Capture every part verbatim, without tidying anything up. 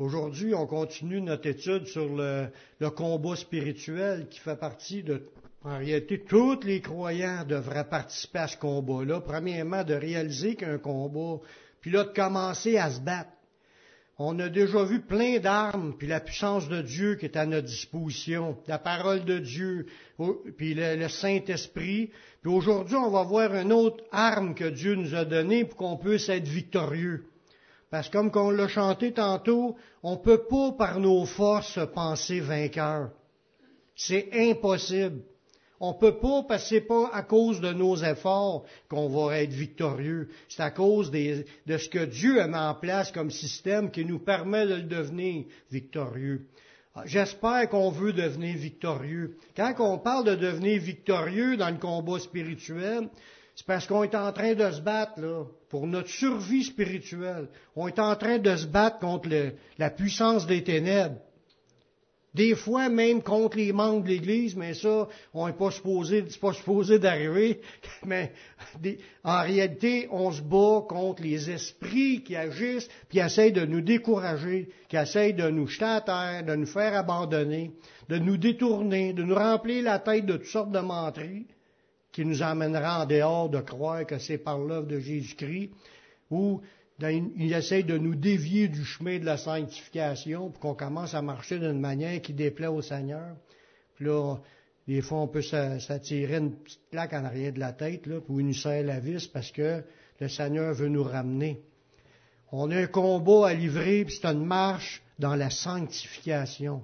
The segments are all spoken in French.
Aujourd'hui, on continue notre étude sur le, le combat spirituel qui fait partie de, en réalité, tous les croyants devraient participer à ce combat-là. Premièrement, de réaliser qu'il y a un combat, puis là, de commencer à se battre. On a déjà vu plein d'armes, puis la puissance de Dieu qui est à notre disposition, la parole de Dieu, puis le, le Saint-Esprit. Puis aujourd'hui, on va voir une autre arme que Dieu nous a donnée pour qu'on puisse être victorieux. Parce que comme on l'a chanté tantôt, on ne peut pas par nos forces se penser vainqueur. C'est impossible. On ne peut pas, parce que ce n'est pas à cause de nos efforts qu'on va être victorieux. C'est à cause des, de ce que Dieu a mis en place comme système qui nous permet de le devenir victorieux. J'espère qu'on veut devenir victorieux. Quand on parle de devenir victorieux dans le combat spirituel, c'est parce qu'on est en train de se battre là, pour notre survie spirituelle. On est en train de se battre contre le, la puissance des ténèbres. Des fois, même contre les membres de l'Église, mais ça, on n'est pas supposé, c'est pas supposé d'arriver. Mais des, en réalité, on se bat contre les esprits qui agissent, puis qui essayent de nous décourager, qui essayent de nous jeter à terre, de nous faire abandonner, de nous détourner, de nous remplir la tête de toutes sortes de menteries, qui nous emmènera en dehors de croire que c'est par l'œuvre de Jésus-Christ, ou il essaie de nous dévier du chemin de la sanctification pour qu'on commence à marcher d'une manière qui déplaît au Seigneur. Puis là, des fois, on peut s'attirer une petite plaque en arrière de la tête, là, puis il nous serre la vis parce que le Seigneur veut nous ramener. On a un combat à livrer, puis c'est une marche dans la sanctification.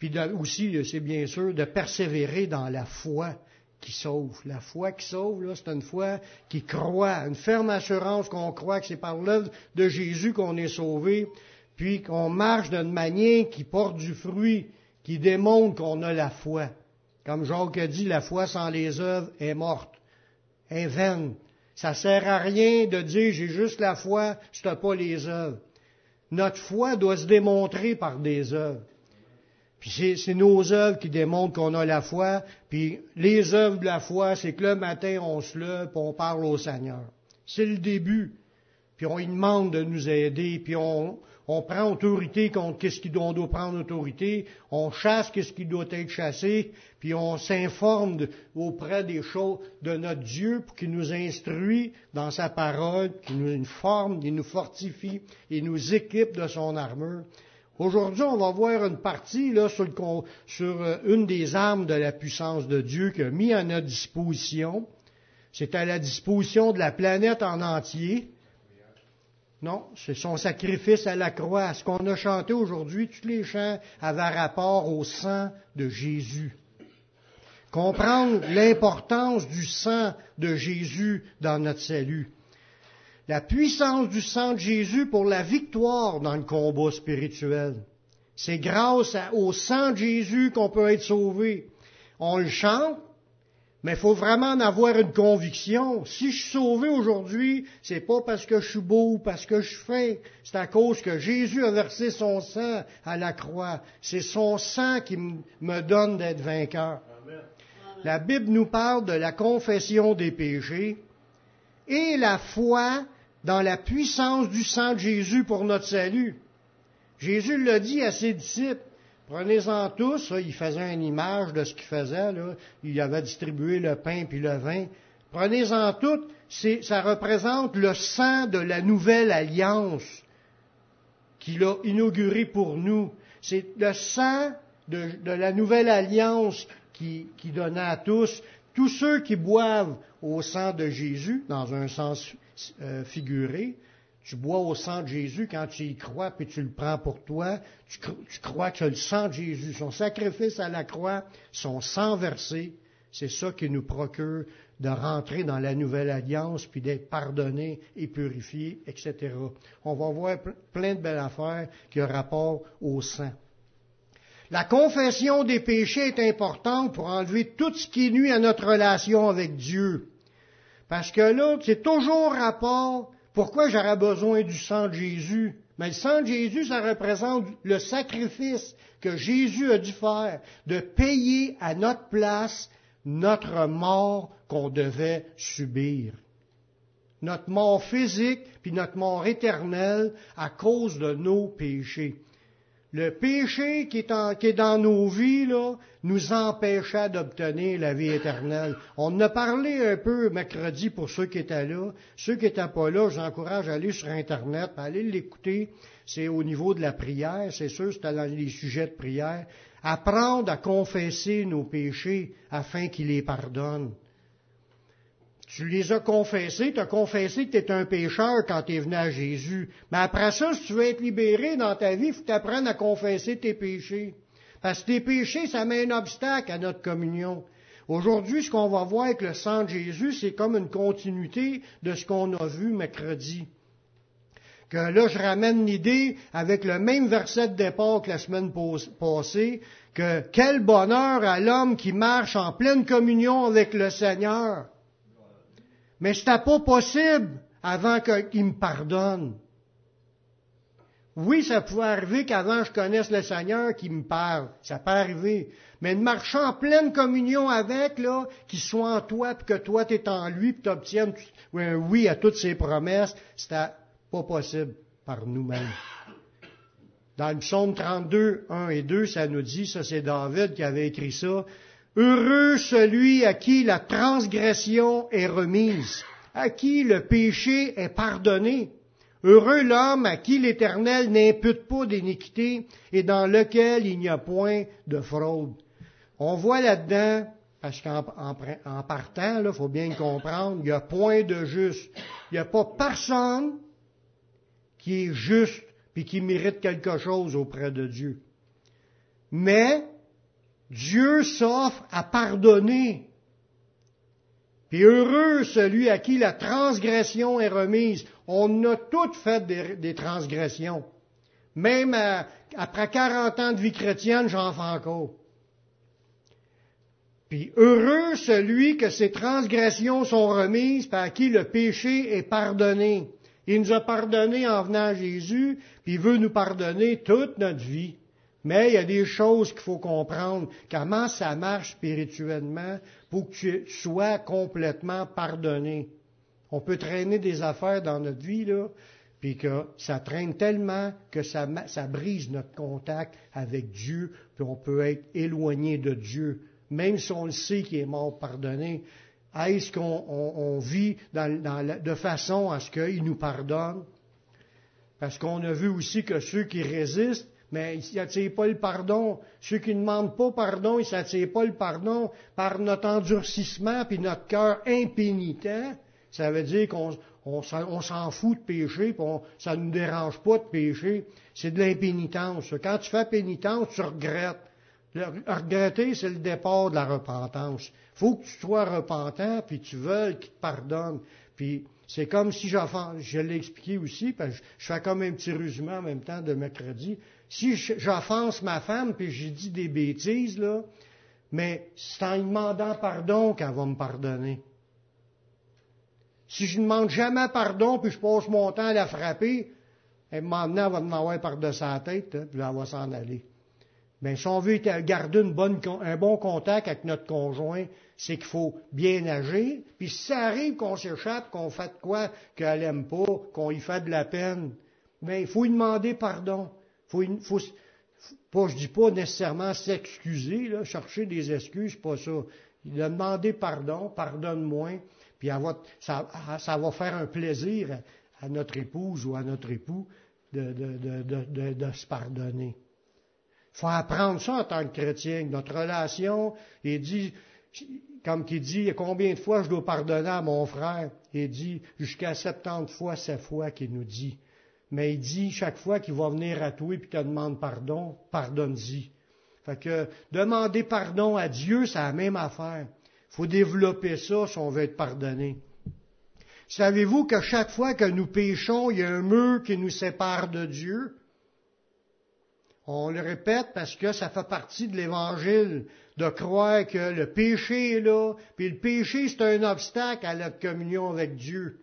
Puis de, aussi, c'est bien sûr de persévérer dans la foi qui sauve. La foi qui sauve, là, c'est une foi qui croit, une ferme assurance qu'on croit que c'est par l'œuvre de Jésus qu'on est sauvé, puis qu'on marche d'une manière qui porte du fruit, qui démontre qu'on a la foi. Comme Jacques a dit, la foi sans les œuvres est morte, est vaine. Ça sert à rien de dire « j'ai juste la foi, c'est pas les œuvres ». Notre foi doit se démontrer par des œuvres. Puis c'est, c'est nos œuvres qui démontrent qu'on a la foi. Puis les œuvres de la foi, c'est que le matin, on se lève et on parle au Seigneur. C'est le début. Puis on lui demande de nous aider. Puis on, on prend autorité contre qu'est-ce qu'on doit prendre autorité. On chasse qu'est-ce qui doit être chassé. Puis on s'informe de, auprès des choses de notre Dieu pour qu'il nous instruit dans sa parole, qu'il nous forme, qu'il nous fortifie, il nous équipe de son armure. Aujourd'hui, on va voir une partie là, sur, le, sur euh, une des armes de la puissance de Dieu qu'il a mis à notre disposition. C'est à la disposition de la planète en entier. Non, c'est son sacrifice à la croix. Ce qu'on a chanté aujourd'hui, tous les chants avaient rapport au sang de Jésus. Comprendre l'importance du sang de Jésus dans notre salut. La puissance du sang de Jésus pour la victoire dans le combat spirituel. C'est grâce au sang de Jésus qu'on peut être sauvé. On le chante, mais il faut vraiment en avoir une conviction. Si je suis sauvé aujourd'hui, c'est pas parce que je suis beau ou parce que je suis fin. C'est à cause que Jésus a versé son sang à la croix. C'est son sang qui me donne d'être vainqueur. Amen. La Bible nous parle de la confession des péchés et la foi dans la puissance du sang de Jésus pour notre salut. Jésus l'a dit à ses disciples, prenez-en tous, il faisait une image de ce qu'il faisait, là. Il avait distribué le pain puis le vin. Prenez-en tous, ça représente le sang de la nouvelle alliance qu'il a inaugurée pour nous. C'est le sang de, de la nouvelle alliance qui, qui donnait à tous. Tous ceux qui boivent au sang de Jésus, dans un sens euh, figuré, tu bois au sang de Jésus quand tu y crois puis tu le prends pour toi, tu, tu crois que le sang de Jésus, son sacrifice à la croix, son sang versé, c'est ça qui nous procure de rentrer dans la nouvelle alliance puis d'être pardonné et purifié, et cetera. On va voir plein de belles affaires qui ont rapport au sang. La confession des péchés est importante pour enlever tout ce qui nuit à notre relation avec Dieu. Parce que là, c'est toujours rapport, pourquoi j'aurais besoin du sang de Jésus? Mais le sang de Jésus, ça représente le sacrifice que Jésus a dû faire, de payer à notre place notre mort qu'on devait subir. notre mort physique puis notre mort éternelle à cause de nos péchés. Le péché qui est, en, qui est dans nos vies là, nous empêchait d'obtenir la vie éternelle. On en a parlé un peu mercredi pour ceux qui étaient là. Ceux qui n'étaient pas là, je vous encourage à aller sur Internet, à aller l'écouter. C'est au niveau de la prière, c'est sûr, c'est dans les sujets de prière. Apprendre à confesser nos péchés afin qu'il les pardonne. Tu les as confessés, tu as confessé que tu es un pécheur quand tu es venu à Jésus. Mais après ça, si tu veux être libéré dans ta vie, il faut t'apprendre à confesser tes péchés. Parce que tes péchés, ça met un obstacle à notre communion. Aujourd'hui, ce qu'on va voir avec le sang de Jésus, c'est comme une continuité de ce qu'on a vu mercredi. Que là, je ramène l'idée avec le même verset de départ que la semaine passée, que quel bonheur à l'homme qui marche en pleine communion avec le Seigneur. Mais ce n'était pas possible avant qu'il me pardonne. Oui, ça pouvait arriver qu'avant je connaisse le Seigneur qui me parle. Ça peut arriver. Mais de marcher en pleine communion avec, là, qu'il soit en toi, puis que toi tu es en lui, puis tu obtiennes un oui à toutes ses promesses, c'était pas possible par nous-mêmes. Dans le psaume trente-deux, un et deux, ça nous dit, ça c'est David qui avait écrit ça, heureux celui à qui la transgression est remise, à qui le péché est pardonné. Heureux l'homme à qui l'Éternel n'impute pas d'iniquité et dans lequel il n'y a point de fraude. On voit là-dedans, parce qu'en en, en partant, il faut bien comprendre, il n'y a point de juste. Il n'y a pas personne qui est juste et qui mérite quelque chose auprès de Dieu. Mais Dieu s'offre à pardonner. Puis heureux celui à qui la transgression est remise. On a toutes fait des, des transgressions. Même à, après quarante ans de vie chrétienne, j'en fais encore. Puis heureux celui que ses transgressions sont remises, puis à qui le péché est pardonné. Il nous a pardonné en venant à Jésus, puis il veut nous pardonner toute notre vie. Mais il y a des choses qu'il faut comprendre. Comment ça marche spirituellement pour que tu sois complètement pardonné? On peut traîner des affaires dans notre vie, là, puis que ça traîne tellement que ça, ça brise notre contact avec Dieu, puis on peut être éloigné de Dieu, même si on le sait qu'il est mort pardonné. Est-ce qu'on on, on vit dans, dans la, de façon à ce qu'il nous pardonne? Parce qu'on a vu aussi que ceux qui résistent, mais ils n'attirent pas le pardon. Ceux qui ne demandent pas pardon, ils ne s'attirent pas le pardon par notre endurcissement puis notre cœur impénitent. Ça veut dire qu'on on, on s'en fout de pécher, puis on, ça ne nous dérange pas de pécher. C'est de l'impénitence. Quand tu fais pénitence, tu regrettes. Le, regretter, c'est le départ de la repentance. Il faut que tu sois repentant, puis tu veux qu'il te pardonne. Puis c'est comme si j'offense. Je l'ai expliqué aussi, parce que je fais comme un petit résumé en même temps de mercredi. Si j'offense ma femme puis j'ai dit des bêtises, là, mais c'est en lui demandant pardon qu'elle va me pardonner. Si je ne demande jamais pardon puis je passe mon temps à la frapper, elle maintenant va m'envoyer par-dessus la tête, hein, puis elle va s'en aller. Mais si on veut garder une bonne, un bon contact avec notre conjoint, c'est qu'il faut bien agir. Puis si ça arrive qu'on s'échappe, qu'on fait de quoi qu'elle n'aime pas, qu'on lui fait de la peine, mais il faut lui demander pardon. Faut, faut, pas, je dis pas nécessairement s'excuser, là, chercher des excuses, pas ça. Il a demandé pardon, pardonne-moi, puis elle va, ça, ça va faire un plaisir à, à notre épouse ou à notre époux de, de, de, de, de, de se pardonner. Il faut apprendre ça en tant que chrétien. Notre relation, il dit, comme qu'il dit, combien de fois je dois pardonner à mon frère? Il dit, jusqu'à soixante-dix fois, cette fois qu'il nous dit. Mais il dit, chaque fois qu'il va venir à toi et te demande pardon, pardonne-y. Fait que demander pardon à Dieu, c'est la même affaire. Il faut développer ça si on veut être pardonné. Savez-vous que chaque fois que nous péchons, il y a un mur qui nous sépare de Dieu? On le répète parce que ça fait partie de l'Évangile, de croire que le péché est là, puis le péché, c'est un obstacle à notre communion avec Dieu.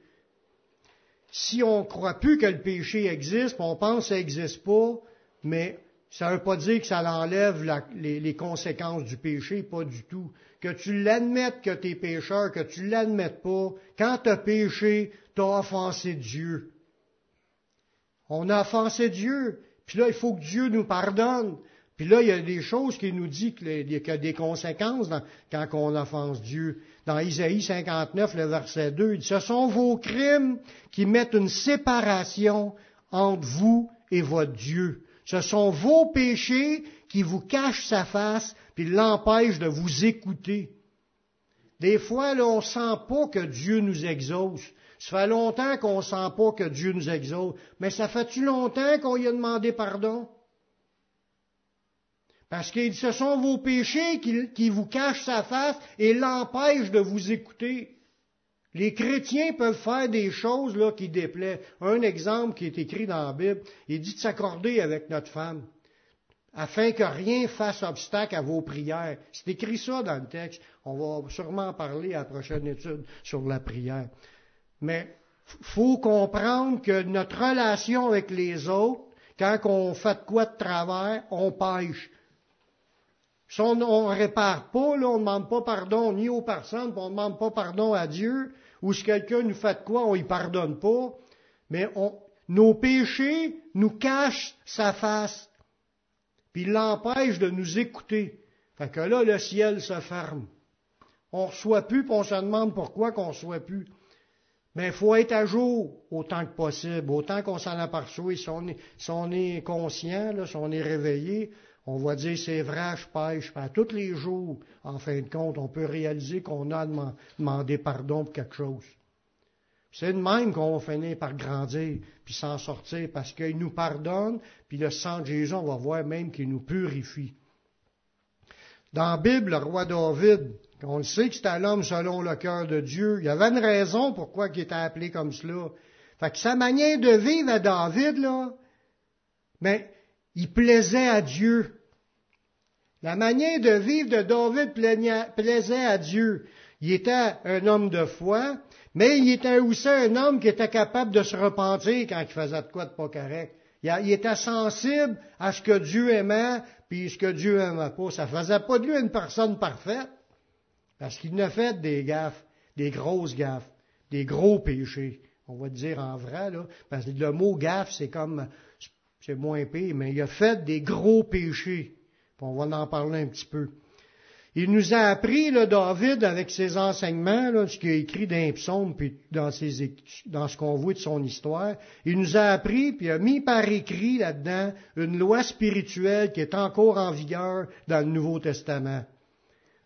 Si on ne croit plus que le péché existe, on pense que ça n'existe pas, mais ça ne veut pas dire que ça enlève la, les, les conséquences du péché, pas du tout. Que tu l'admettes que tu es pécheur, que tu ne l'admettes pas, quand tu as péché, tu as offensé Dieu. On a offensé Dieu, puis là, il faut que Dieu nous pardonne. Puis là, il y a des choses qui nous disent qu'il y a des conséquences dans, quand on offense Dieu. Dans Isaïe cinquante-neuf, le verset deux, il dit « Ce sont vos crimes qui mettent une séparation entre vous et votre Dieu. Ce sont vos péchés qui vous cachent sa face puis l'empêchent de vous écouter. » Des fois, là, on ne sent pas que Dieu nous exauce. Ça fait longtemps qu'on ne sent pas que Dieu nous exauce. Mais ça fait-tu longtemps qu'on lui a demandé pardon? Parce que ce sont vos péchés qui, qui vous cachent sa face et l'empêchent de vous écouter. Les chrétiens peuvent faire des choses là, qui déplaisent. Un exemple qui est écrit dans la Bible, il dit de s'accorder avec notre femme, afin que rien fasse obstacle à vos prières. C'est écrit ça dans le texte. On va sûrement en parler à la prochaine étude sur la prière. Mais il faut comprendre que notre relation avec les autres, quand on fait de quoi de travers, on pêche. Si on ne répare pas, là, on ne demande pas pardon ni aux personnes, puis on ne demande pas pardon à Dieu, ou si quelqu'un nous fait de quoi, on ne lui pardonne pas, mais on, nos péchés nous cachent sa face, puis l'empêchent de nous écouter. Fait que là, le ciel se ferme. On ne reçoit plus, puis on se demande pourquoi qu'on ne reçoit plus. Mais il faut être à jour autant que possible, autant qu'on s'en aperçoit. Si on est, si on est conscient, là, si on est réveillé, on va dire, c'est vrai, je pêche. À tous les jours, en fin de compte, on peut réaliser qu'on a demandé pardon pour quelque chose. C'est de même qu'on va finir par grandir, puis s'en sortir, parce qu'il nous pardonne, puis le sang de Jésus, on va voir même qu'il nous purifie. Dans la Bible, le roi David, on le sait que c'était l'homme selon le cœur de Dieu. Il y avait une raison pourquoi il était appelé comme cela. Fait que sa manière de vivre à David, là, mais il plaisait à Dieu. La manière de vivre de David plaisait à Dieu. Il était un homme de foi, mais il était aussi un homme qui était capable de se repentir quand il faisait de quoi de pas correct. Il était sensible à ce que Dieu aimait, puis ce que Dieu aimait pas. Ça faisait pas de lui une personne parfaite, parce qu'il a fait des gaffes, des grosses gaffes, des gros péchés. On va dire en vrai, là, parce que le mot gaffe, c'est comme... c'est moins pire, mais il a fait des gros péchés. On va en parler un petit peu. Il nous a appris, là, David, avec ses enseignements, là, ce qu'il a écrit dans les psaumes, puis dans, ses, dans ce qu'on voit de son histoire, il nous a appris, puis il a mis par écrit là-dedans, une loi spirituelle qui est encore en vigueur dans le Nouveau Testament.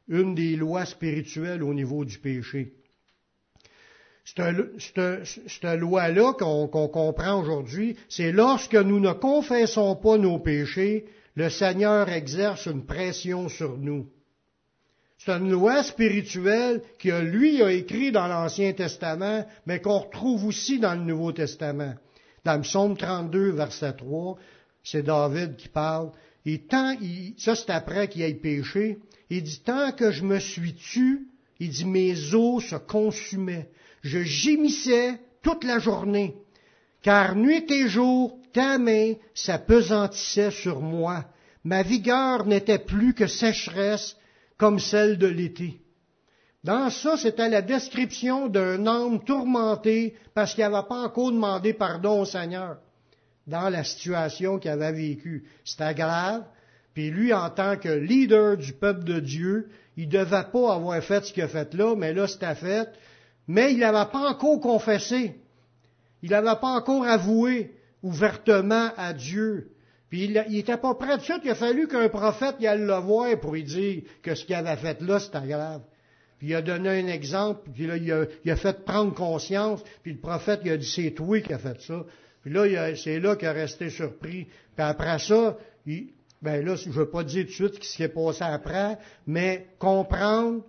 Une des lois spirituelles au niveau du péché. Cette loi-là qu'on, qu'on comprend aujourd'hui, c'est lorsque nous ne confessons pas nos péchés, le Seigneur exerce une pression sur nous. C'est une loi spirituelle que lui a écrit dans l'Ancien Testament, mais qu'on retrouve aussi dans le Nouveau Testament. Dans le psaume trente-deux, verset trois, c'est David qui parle. Et tant, il, ça c'est après qu'il ait péché, il dit « Tant que je me suis tu, il dit « Mes os se consumaient. » Je gémissais toute la journée, car nuit et jour, ta main s'apesantissait sur moi. Ma vigueur n'était plus que sécheresse, comme celle de l'été. » Dans ça, c'était la description d'un homme tourmenté parce qu'il n'avait pas encore demandé pardon au Seigneur dans la situation qu'il avait vécue. C'était grave, puis lui, en tant que leader du peuple de Dieu, il ne devait pas avoir fait ce qu'il a fait là, mais là, c'était fait. Mais il n'avait pas encore confessé, il n'avait pas encore avoué ouvertement à Dieu. Puis il n'était pas prêt de suite, il a fallu qu'un prophète y aille le voir pour lui dire que ce qu'il avait fait là, c'était grave. Puis il a donné un exemple, puis là, il a, il a fait prendre conscience, puis le prophète, il a dit, c'est toi qui as fait ça. Puis là, il a, c'est là qu'il a resté surpris. Puis après ça, il, ben là, je ne veux pas dire tout de suite ce qui s'est passé après, mais comprendre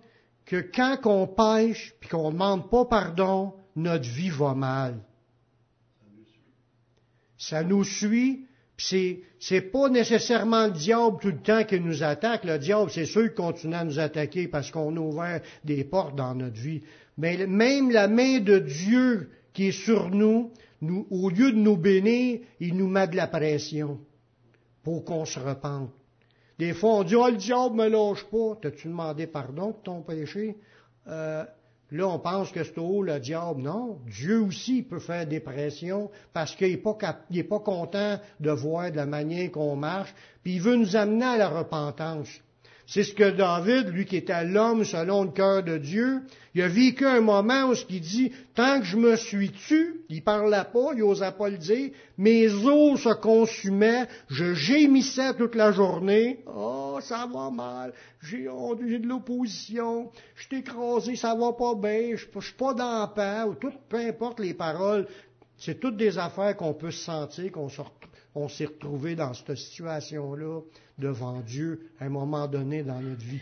que quand on pêche puis qu'on ne demande pas pardon, notre vie va mal. Ça nous suit, puis c'est, c'est pas nécessairement le diable tout le temps qui nous attaque. Le diable, c'est sûr qu'il continue à nous attaquer parce qu'on a ouvert des portes dans notre vie. Mais même la main de Dieu qui est sur nous, nous, au lieu de nous bénir, il nous met de la pression pour qu'on se repente. Des fois, on dit « Ah, oh, le diable me lâche pas. » T'as-tu demandé pardon pour ton péché? Euh, Là, on pense que c'est oh, le diable. Non, Dieu aussi peut faire des pressions parce qu'il n'est pas, cap- il est pas content de voir de la manière qu'on marche, puis il veut nous amener à la repentance. C'est ce que David, lui qui était l'homme selon le cœur de Dieu, il a vécu un moment où il dit « Tant que je me suis tu », il ne parlait pas, il n'osa pas le dire, « Mes os se consumaient, je gémissais toute la journée. Oh, ça va mal, j'ai, oh, j'ai de l'opposition, je suis écrasé, ça va pas bien, je ne suis pas dans la paix, ou tout, peu importe les paroles. » C'est toutes des affaires qu'on peut sentir, qu'on se retrouve. On s'est retrouvé dans cette situation-là devant Dieu à un moment donné dans notre vie.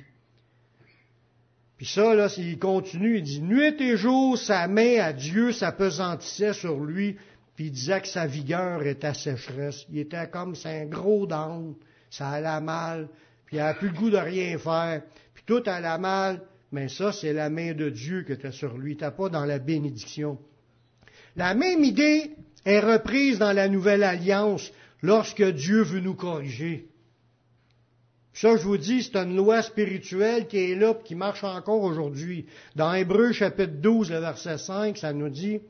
Puis ça, là, il continue, il dit « Nuit et jour, sa main à Dieu s'apesantissait sur lui, puis il disait que sa vigueur était sécheresse. » Il était comme c'est un gros dent, ça allait mal, puis il n'avait plus le goût de rien faire, puis tout allait mal, mais ça, c'est la main de Dieu qui était sur lui, il n'était pas dans la bénédiction. La même idée est reprise dans la Nouvelle Alliance lorsque Dieu veut nous corriger. Ça, je vous dis, c'est une loi spirituelle qui est là et qui marche encore aujourd'hui. Dans Hébreux, chapitre douze, le verset cinq, ça nous dit...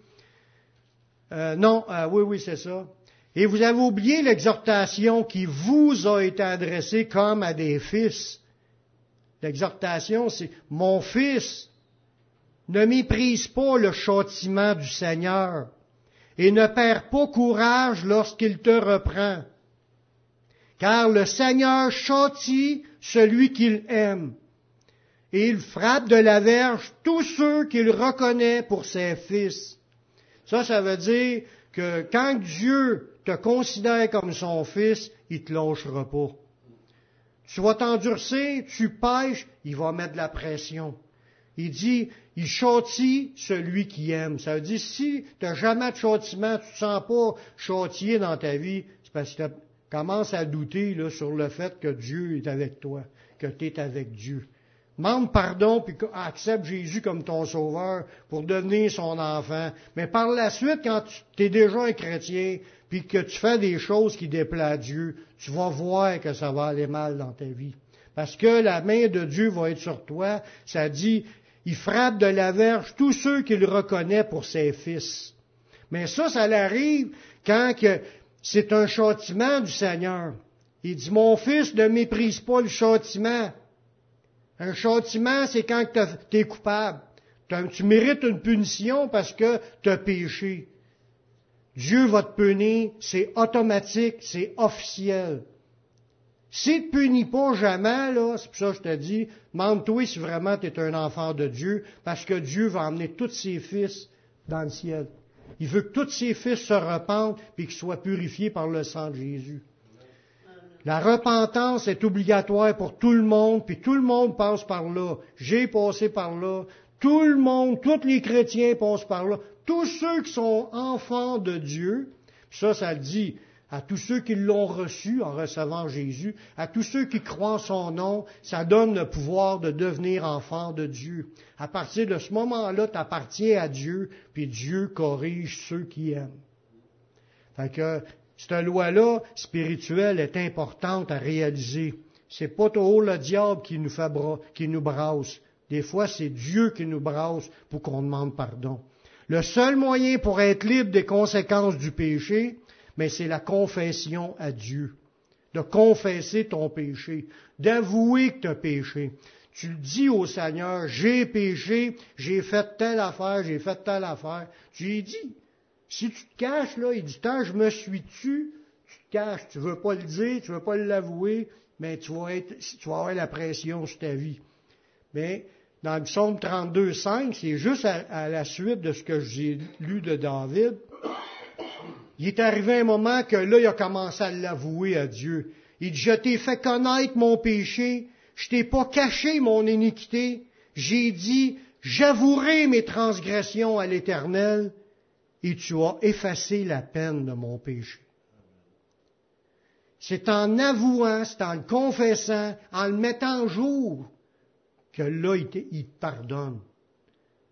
Euh, non, euh, oui, oui, c'est ça. « Et vous avez oublié l'exhortation qui vous a été adressée comme à des fils. » L'exhortation, c'est « Mon fils, ne méprise pas le châtiment du Seigneur. » Et ne perds pas courage lorsqu'il te reprend. Car le Seigneur châtie celui qu'il aime, et il frappe de la verge tous ceux qu'il reconnaît pour ses fils. Ça, ça veut dire que quand Dieu te considère comme son fils, il ne te lâchera pas. Tu vas t'endurcir, tu pèches, il va mettre de la pression. Il dit, il châtie celui qui aime. Ça veut dire, si tu n'as jamais de châtiment, tu ne te sens pas châtié dans ta vie, c'est parce que tu commences à douter là, sur le fait que Dieu est avec toi, que tu es avec Dieu. Demande pardon, puis accepte Jésus comme ton sauveur pour devenir son enfant. Mais par la suite, quand tu es déjà un chrétien, puis que tu fais des choses qui déplaient à Dieu, tu vas voir que ça va aller mal dans ta vie. Parce que la main de Dieu va être sur toi. Ça dit... Il frappe de la verge tous ceux qu'il reconnaît pour ses fils. Mais ça, ça l'arrive quand que c'est un châtiment du Seigneur. Il dit, mon fils, ne méprise pas le châtiment. Un châtiment, c'est quand tu es coupable. Tu mérites une punition parce que tu as péché. Dieu va te punir, c'est automatique, c'est officiel. Si tu ne punis pas jamais, là, c'est pour ça que je te dis, demande-toi si vraiment tu es un enfant de Dieu, parce que Dieu va emmener tous ses fils dans le ciel. Il veut que tous ses fils se repentent et qu'ils soient purifiés par le sang de Jésus. La repentance est obligatoire pour tout le monde, puis tout le monde passe par là. J'ai passé par là. Tout le monde, tous les chrétiens passent par là. Tous ceux qui sont enfants de Dieu, ça, ça le dit, à tous ceux qui l'ont reçu en recevant Jésus, à tous ceux qui croient en son nom, ça donne le pouvoir de devenir enfant de Dieu. À partir de ce moment-là, tu appartiens à Dieu, puis Dieu corrige ceux qui aiment. Fait que cette loi-là, spirituelle, est importante à réaliser. C'est pas tout le diable qui nous, fait bra- qui nous brasse. Des fois, c'est Dieu qui nous brasse pour qu'on demande pardon. Le seul moyen pour être libre des conséquences du péché, mais c'est la confession à Dieu, de confesser ton péché, d'avouer que tu as péché. Tu dis au Seigneur, j'ai péché, j'ai fait telle affaire, j'ai fait telle affaire. Tu lui dis, si tu te caches, là, il dit, tant je me suis tu, tu te caches, tu ne veux pas le dire, tu ne veux pas l'avouer, mais tu vas, être, tu vas avoir la pression sur ta vie. Mais dans le psaume trente-deux, cinq, c'est juste à, à la suite de ce que j'ai lu de David, il est arrivé un moment que là, il a commencé à l'avouer à Dieu. Il dit, je t'ai fait connaître mon péché, je t'ai pas caché mon iniquité. J'ai dit, j'avouerai mes transgressions à l'Éternel, et tu as effacé la peine de mon péché. C'est en avouant, c'est en le confessant, en le mettant au jour, que là, il te, il te pardonne.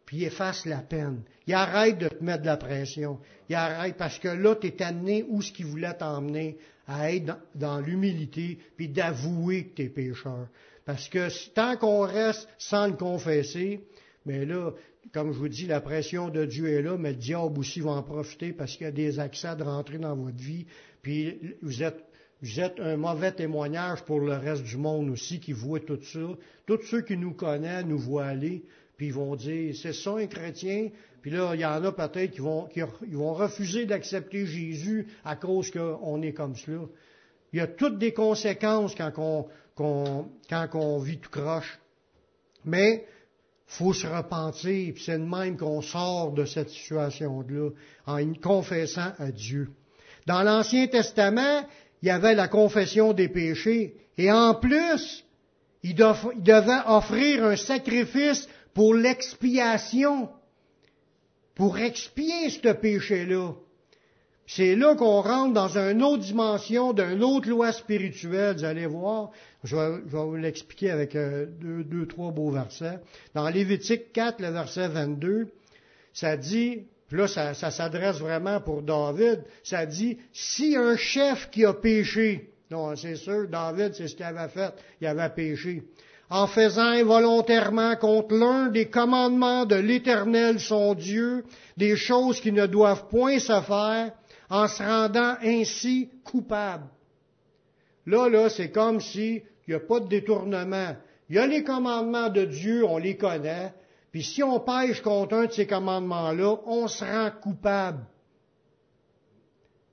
Puis il efface la peine. Il arrête de te mettre de la pression. Il arrête parce que là, tu es amené où ce qu'il voulait t'emmener, à être dans, dans l'humilité, puis d'avouer que tu es pécheur. Parce que tant qu'on reste sans le confesser, Mais là, comme je vous dis, la pression de Dieu est là, mais le diable aussi va en profiter parce qu'il y a des accès de rentrer dans votre vie. Puis vous êtes, vous êtes un mauvais témoignage pour le reste du monde aussi qui voit tout ça. Tous ceux qui nous connaissent nous voient aller, puis ils vont dire, c'est ça un chrétien? Puis là, il y en a peut-être qui vont, qui vont refuser d'accepter Jésus à cause qu'on est comme cela. Il y a toutes des conséquences quand on, qu'on, quand on vit tout croche. Mais il faut se repentir, puis c'est de même qu'on sort de cette situation-là, en confessant à Dieu. Dans l'Ancien Testament, il y avait la confession des péchés, et en plus, il devait offrir un sacrifice pour l'expiation, pour expier ce péché-là. C'est là qu'on rentre dans une autre dimension, d'une autre loi spirituelle, vous allez voir. Je vais, je vais vous l'expliquer avec deux, deux, trois beaux versets. Dans Lévitique quatre, le verset vingt-deux, ça dit, puis là ça, ça s'adresse vraiment pour David, ça dit, si un chef qui a péché, non, c'est sûr, David, c'est ce qu'il avait fait, il avait péché, en faisant involontairement contre l'un des commandements de l'Éternel son Dieu, des choses qui ne doivent point se faire, en se rendant ainsi coupable. Là, là, c'est comme si il n'y a pas de détournement. Il y a les commandements de Dieu, on les connaît, puis si on pêche contre un de ces commandements-là, on se rend coupable.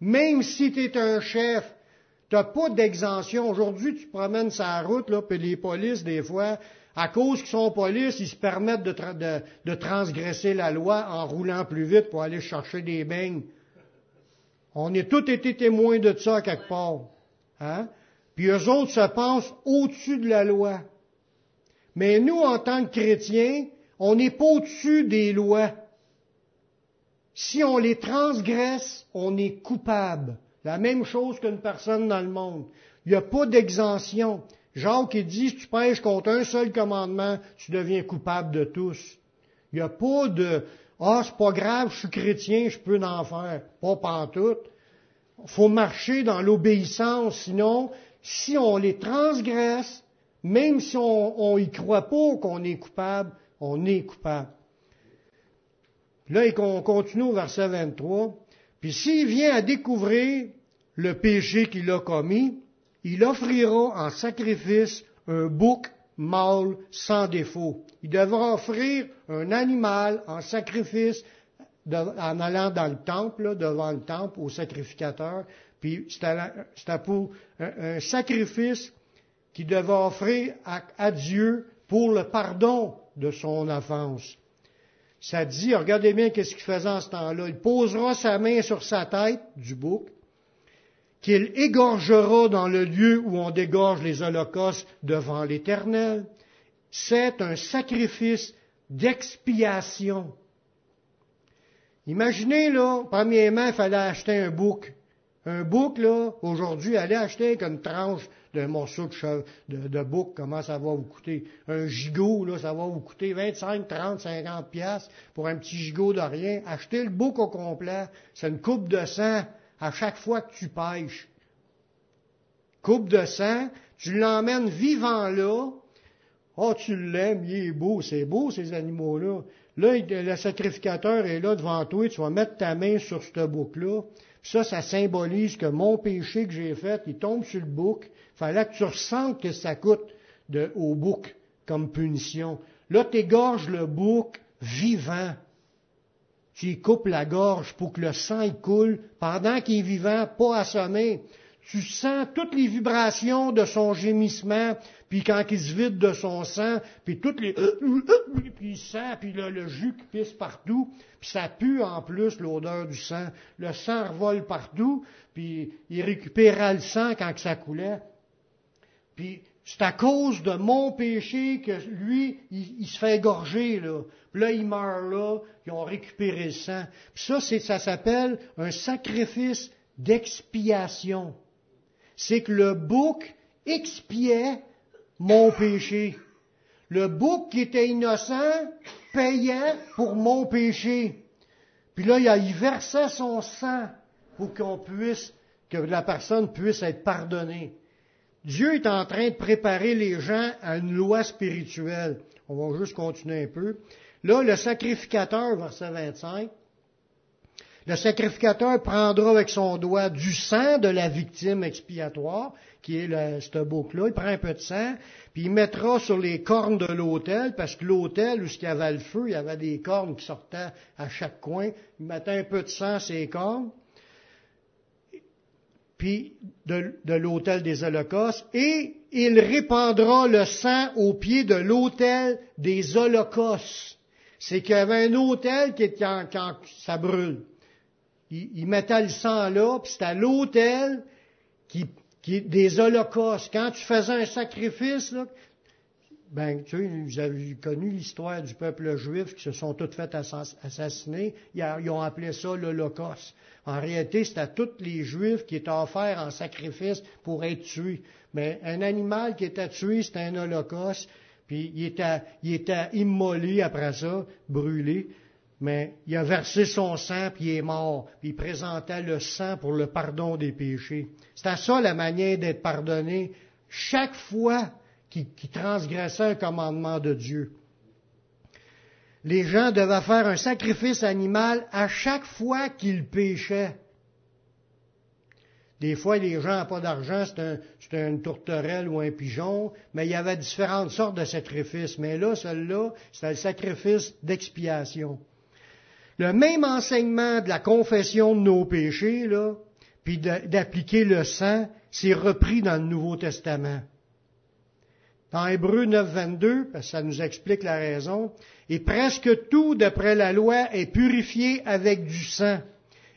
Même si tu es un chef, tu n'as pas d'exemption. Aujourd'hui, tu te promènes sur la route, là, puis les polices, des fois, à cause qu'ils sont polices, ils se permettent de, tra- de, de transgresser la loi en roulant plus vite pour aller chercher des beignes. On a tous été témoins de ça quelque part. Hein? Puis eux autres se pensent au-dessus de la loi. Mais nous, en tant que chrétiens, on n'est pas au-dessus des lois. Si on les transgresse, on est coupable. La même chose qu'une personne dans le monde. Il n'y a pas d'exemption. Jacques, il dit, si tu pèches contre un seul commandement, tu deviens coupable de tous. Il n'y a pas de, ah, c'est pas grave, je suis chrétien, je peux en faire. Pas pantoute. Il faut marcher dans l'obéissance, sinon, si on les transgresse, même si on n'y croit pas qu'on est coupable, on est coupable. Là, et qu'on continue au verset vingt-trois. Puis s'il vient à découvrir le péché qu'il a commis, il offrira en sacrifice un bouc mâle sans défaut. Il devra offrir un animal en sacrifice de, en allant dans le temple, là, devant le temple, au sacrificateur. Puis c'était, c'était pour un, un sacrifice qu'il devait offrir à, à Dieu pour le pardon de son offense. Ça dit, regardez bien qu'est-ce qu'il faisait en ce temps-là. Il posera sa main sur sa tête, du bouc, qu'il égorgera dans le lieu où on dégorge les holocaustes devant l'Éternel. C'est un sacrifice d'expiation. Imaginez, là, premièrement, il fallait acheter un bouc. Un bouc, là, aujourd'hui, allez acheter comme tranche d'un morceau de, chev- de, de bouc, comment ça va vous coûter? Un gigot, là, ça va vous coûter vingt-cinq, trente, cinquante piastres pour un petit gigot de rien. Achetez le bouc au complet. C'est une coupe de sang à chaque fois que tu pêches. Coupe de sang, tu l'emmènes vivant là. Oh, tu l'aimes, il est beau. C'est beau, ces animaux-là. Là, le sacrificateur est là devant toi. Tu vas mettre ta main sur ce bouc-là. Ça, ça symbolise que mon péché que j'ai fait, il tombe sur le bouc. Il fallait que tu ressentes que ça coûte de, au bouc comme punition. Là, tu égorges le bouc vivant. Tu y coupes la gorge pour que le sang il coule pendant qu'il est vivant, pas assommé. Tu sens toutes les vibrations de son gémissement, puis quand il se vide de son sang, puis toutes les... puis il sent, puis le, le jus qui pisse partout, puis ça pue en plus l'odeur du sang. Le sang revole partout, puis il récupéra le sang quand ça coulait. Puis c'est à cause de mon péché que lui, il, il se fait égorger, là. Puis là, il meurt là, ils ont récupéré le sang. Puis ça, c'est, ça s'appelle un sacrifice d'expiation. C'est que le bouc expiait mon péché. Le bouc qui était innocent payait pour mon péché. Puis là, il versait son sang pour qu'on puisse, que la personne puisse être pardonnée. Dieu est en train de préparer les gens à une loi spirituelle. On va juste continuer un peu. Là, le sacrificateur, verset vingt-cinq, le sacrificateur prendra avec son doigt du sang de la victime expiatoire, qui est le, ce bouc-là. Il prend un peu de sang, puis il mettra sur les cornes de l'autel, parce que l'autel, où il y avait le feu, il y avait des cornes qui sortaient à chaque coin. Il mettait un peu de sang sur les cornes, puis de, de l'autel des holocaustes, et il répandra le sang au pied de l'autel des holocaustes. C'est qu'il y avait un autel qui, quand, quand ça brûle, Il, il mettait le sang là, puis c'était à l'autel qui, qui, des holocaustes. Quand tu faisais un sacrifice, là, ben, tu sais, vous avez connu l'histoire du peuple juif qui se sont tous fait assassiner. Ils, ils ont appelé ça l'Holocauste. En réalité, c'était à tous les Juifs qui étaient offerts en sacrifice pour être tués. Mais un animal qui était tué, c'était un Holocauste. Puis il était, il était immolé après ça, brûlé. Mais il a versé son sang, puis il est mort. Puis il présentait le sang pour le pardon des péchés. C'est à ça la manière d'être pardonné chaque fois qu'il, qu'il transgressait un commandement de Dieu. Les gens devaient faire un sacrifice animal à chaque fois qu'ils péchaient. Des fois, les gens n'ont pas d'argent, c'est, un, c'est une tourterelle ou un pigeon, mais il y avait différentes sortes de sacrifices. Mais là, celui-là, c'était le sacrifice d'expiation. Le même enseignement de la confession de nos péchés, là, puis de, d'appliquer le sang, c'est repris dans le Nouveau Testament. Dans Hébreux neuf vingt-deux, parce que ça nous explique la raison, « Et presque tout, d'après la loi, est purifié avec du sang.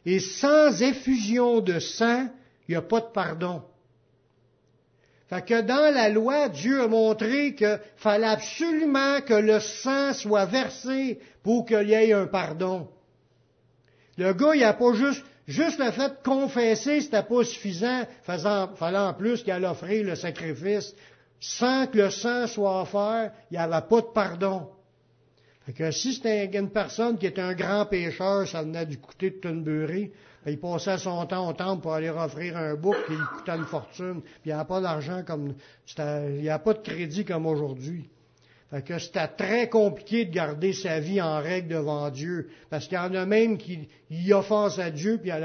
Et sans effusion de sang, il n'y a pas de pardon. » Fait que dans la loi, Dieu a montré qu'il fallait absolument que le sang soit versé pour qu'il y ait un pardon. Le gars, il n'a pas juste... Juste le fait de confesser, c'était pas suffisant. Il fallait en plus qu'il allait offrir le sacrifice. Sans que le sang soit offert, il n'y avait pas de pardon. Fait que si c'était une personne qui était un grand pécheur, ça venait du côté de Tunbury, il passait son temps au temple pour aller offrir un bouc qui lui coûtait une fortune. Puis il n'y avait pas d'argent comme... Il n'y avait pas de crédit comme aujourd'hui. Fait que c'était très compliqué de garder sa vie en règle devant Dieu. Parce qu'il y en a même qui y offensent à Dieu, puis il